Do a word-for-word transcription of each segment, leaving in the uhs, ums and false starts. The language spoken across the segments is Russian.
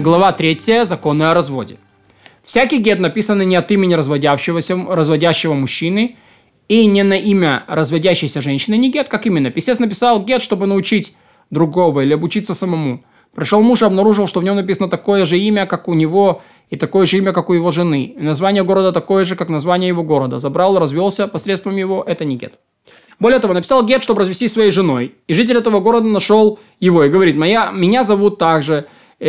Глава третья. Законы о разводе. Всякий гет, написанный не от имени разводящегося, разводящего мужчины и не на имя разводящейся женщины, не гет, как именно. Писец написал гет, чтобы научить другого или обучиться самому. Пришел муж и обнаружил, что в нем написано такое же имя, как у него, и такое же имя, как у его жены. И название города такое же, как название его города. Забрал, развелся посредством его. Это не гет. Более того, написал гет, чтобы развестись своей женой. И житель этого города нашел его и говорит: «Моя, меня зовут так же,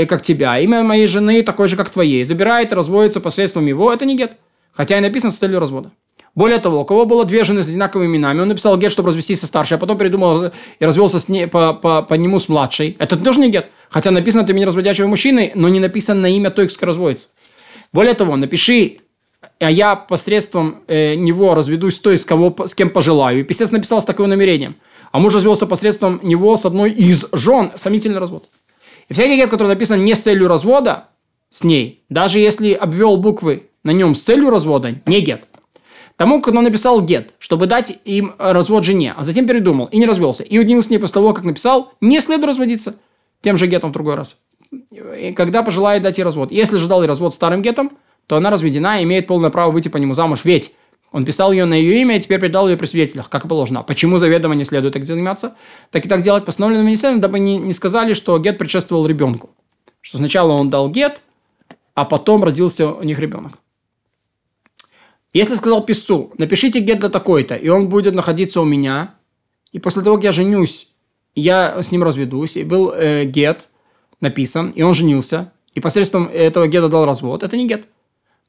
как тебя. Имя моей жены такое же, как твоей». Забирает и разводится посредством его. Это не гет. Хотя и написано с целью развода. Более того, у кого было две жены с одинаковыми именами, он написал гет, чтобы развестись со старшей, а потом передумал и развелся с не, по, по, по нему с младшей. Это тоже не гет. Хотя написано от имени разводящего мужчины, но не написано на имя той, кто разводится. Более того, напиши: «А я посредством э, него разведусь с той, с, кого, с кем пожелаю». И писец написал с таким намерением. А муж развелся посредством него с одной из жен. Сомнительный развод. И всякий гет, который написан не с целью развода, с ней, даже если обвел буквы на нем с целью развода, не гет. Тому, кто написал гет, чтобы дать им развод жене, а затем передумал и не развелся, и удивил с ней после того, как написал, не следует разводиться тем же гетом в другой раз, и когда пожелает дать ей развод. Если же дал ей развод старым гетом, то она разведена и имеет полное право выйти по нему замуж, ведь он писал ее на ее имя и теперь передал ее при свидетелях, как и положено. Почему заведомо не следует так заниматься, так и так делать постановлено министерством, дабы не, не сказали, что гет предшествовал ребенку. Что сначала он дал гет, а потом родился у них ребенок. Если сказал писцу: «Напишите гет для такой-то, и он будет находиться у меня, и после того, как я женюсь, я с ним разведусь», и был э, гет написан, и он женился, и посредством этого гета дал развод, это не гет.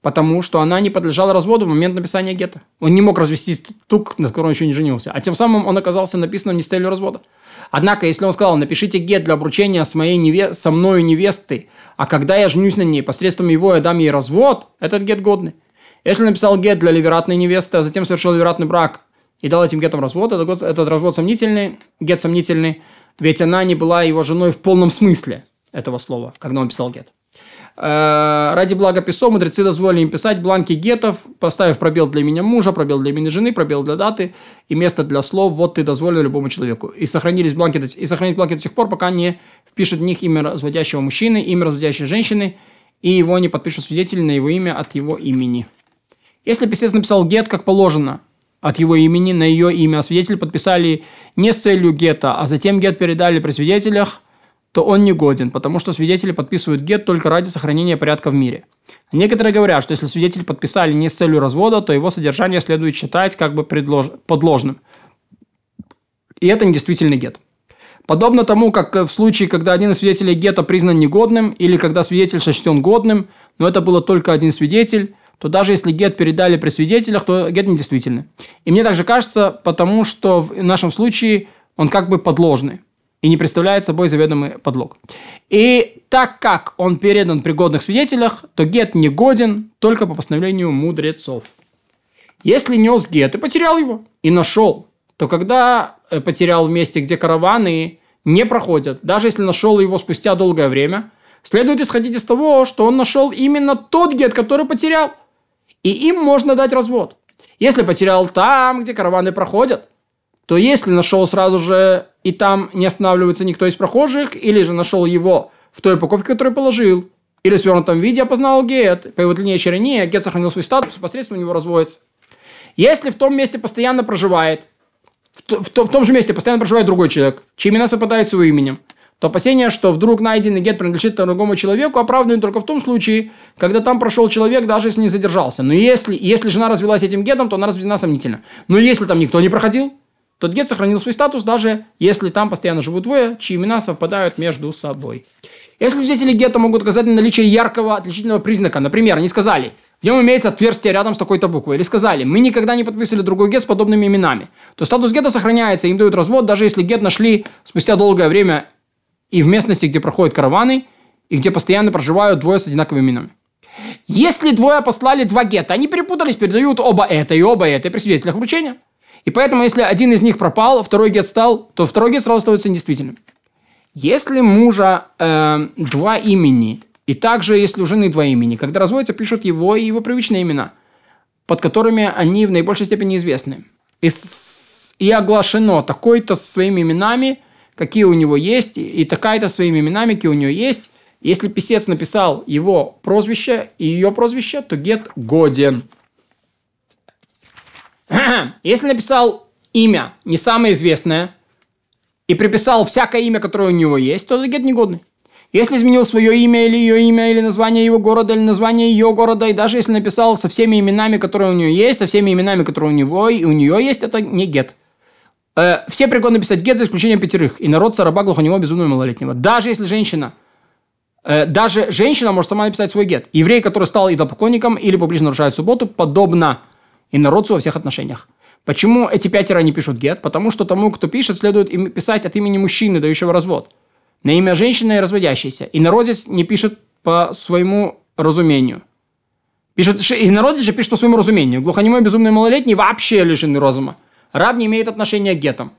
Потому что она не подлежала разводу в момент написания гета. Он не мог развестись ту, на которой он еще не женился. А тем самым он оказался написанным не с целью развода. Однако, если он сказал: «Напишите гет для обручения с моей неве... со мною невесты, а когда я женюсь на ней, посредством его я дам ей развод», этот гет годный. Если написал гет для ливератной невесты, а затем совершил ливератный брак и дал этим гетам развод, этот, этот развод сомнительный, гет сомнительный, ведь она не была его женой в полном смысле этого слова, когда он писал гет. Ради блага писцов мудрецы дозволили им писать бланки гетов, поставив пробел для имени мужа, пробел для имени жены, пробел для даты и место для слов «вот ты дозволил любому человеку». И сохранились бланки, и сохранить бланки до тех пор, пока не впишет в них имя разводящего мужчины, имя разводящей женщины, и его не подпишут свидетели на его имя от его имени. Если писец написал гет, как положено, от его имени на ее имя, а свидетели подписали не с целью гета, а затем гет передали при свидетелях, то он не годен, потому что свидетели подписывают гет только ради сохранения порядка в мире. Некоторые говорят, что если свидетели подписали не с целью развода, то его содержание следует считать как бы предлож... подложным. И это недействительный гет. Подобно тому, как в случае, когда один из свидетелей гета признан негодным, или когда свидетель сочтен годным, но это было только один свидетель, то даже если гет передали при свидетелях, то гет недействительный. И мне также кажется, потому что в нашем случае он как бы подложный и не представляет собой заведомый подлог. И так как он передан при годных свидетелях, то гет не годен только по постановлению мудрецов. Если нес гет и потерял его, и нашел, то когда потерял в месте, где караваны не проходят, даже если нашел его спустя долгое время, следует исходить из того, что он нашел именно тот гет, который потерял, и им можно дать развод. Если потерял там, где караваны проходят, то если нашел сразу же и там не останавливается никто из прохожих, или же нашел его в той упаковке, которую положил, или в свернутом виде опознал гет, по его длине и ширине, гет сохранил свой статус, и посредством него разводится. Если в том месте постоянно проживает, в, то, в, то, в том же месте постоянно проживает другой человек, чьи имена совпадают с его именем, то опасение, что вдруг найденный гет принадлежит другому человеку, оправдано только в том случае, когда там прошел человек, даже если не задержался. Но если, если жена развелась этим гетом, то она разведена сомнительно. Но если там никто не проходил, тот гет сохранил свой статус, даже если там постоянно живут двое, чьи имена совпадают между собой. Если свидетели гета могут указать на наличие яркого отличительного признака, например, они сказали: «В нем имеется отверстие рядом с такой-то буквой», или сказали: «Мы никогда не подписывали другой гет с подобными именами», то статус гета сохраняется, им дают развод, даже если гет нашли спустя долгое время и в местности, где проходят караваны, и где постоянно проживают двое с одинаковыми именами. Если двое послали два гета, они перепутались, передают оба это и оба это при свидетелях вручения. И поэтому, если один из них пропал, второй гет стал, то второй гет сразу становится недействительным. Если мужа э, два имени, и также если у жены два имени, когда разводятся, пишут его и его привычные имена, под которыми они в наибольшей степени известны. И, с... и оглашено такой-то своими именами, какие у него есть, и такая-то своими именами, какие у нее есть, Если писец написал его прозвище и ее прозвище, то get годен. Если написал имя, не самое известное, и приписал всякое имя, которое у него есть, то get негодный. Если изменил свое имя или ее имя, или название его города, или название ее города, и даже если написал со всеми именами, которые у нее есть, со всеми именами, которые у него и у нее есть, это не get. Э, все пригодны писать get, за исключением пятерых. И народ сорока глухонемого безумного малолетнего. Даже если женщина... Э, даже женщина может сама написать свой get. Еврей, который стал идолопоклонником или публично нарушает субботу, подобно инородцу во всех отношениях. Почему эти пятеро не пишут get? Потому что тому, кто пишет, следует им писать от имени мужчины, дающего развод. На имя женщины и разводящейся. Инородец не пишет по своему разумению. Пишет, инородец же пишет по своему разумению. Глухонемой, безумный, малолетний вообще лишены разума. Раб не имеет отношения к гетам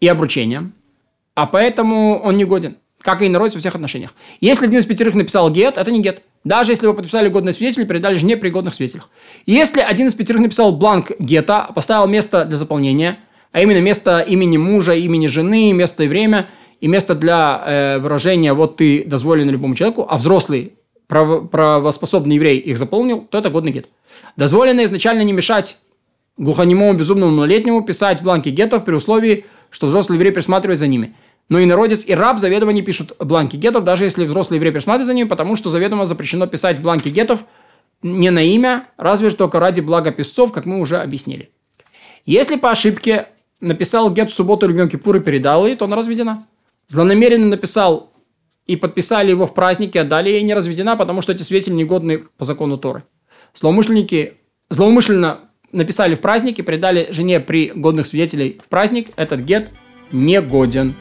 и обручениям, а поэтому он не годен, как и инородец во всех отношениях. Если один из пятерых написал гет, это не гет. Даже если его подписали годные свидетели, передали жене при годных свидетелях. Если один из пятерых написал бланк гета, поставил место для заполнения, а именно место имени мужа, имени жены, место и время – и место для э, выражения «вот ты дозволен любому человеку», а взрослый прав, правоспособный еврей их заполнил, то это годный гет. Дозволено изначально не мешать глухонемому, безумному, малолетнему писать бланки гетов при условии, что взрослый еврей присматривает за ними. Но инородец и раб заведомо не пишут бланки гетов, даже если взрослый еврей присматривает за ними, потому что заведомо запрещено писать бланки гетов не на имя, разве что только ради блага писцов, как мы уже объяснили. Если по ошибке написал гет в субботу или в Йом-Кипур и передал ей, то она разведена. Злонамеренно написал и подписали его в празднике, а далее ей не разведена, потому что эти свидетели негодны по закону Торы. Злоумышленники злоумышленно написали в празднике, передали жене при годных свидетелей в праздник, этот гет негоден.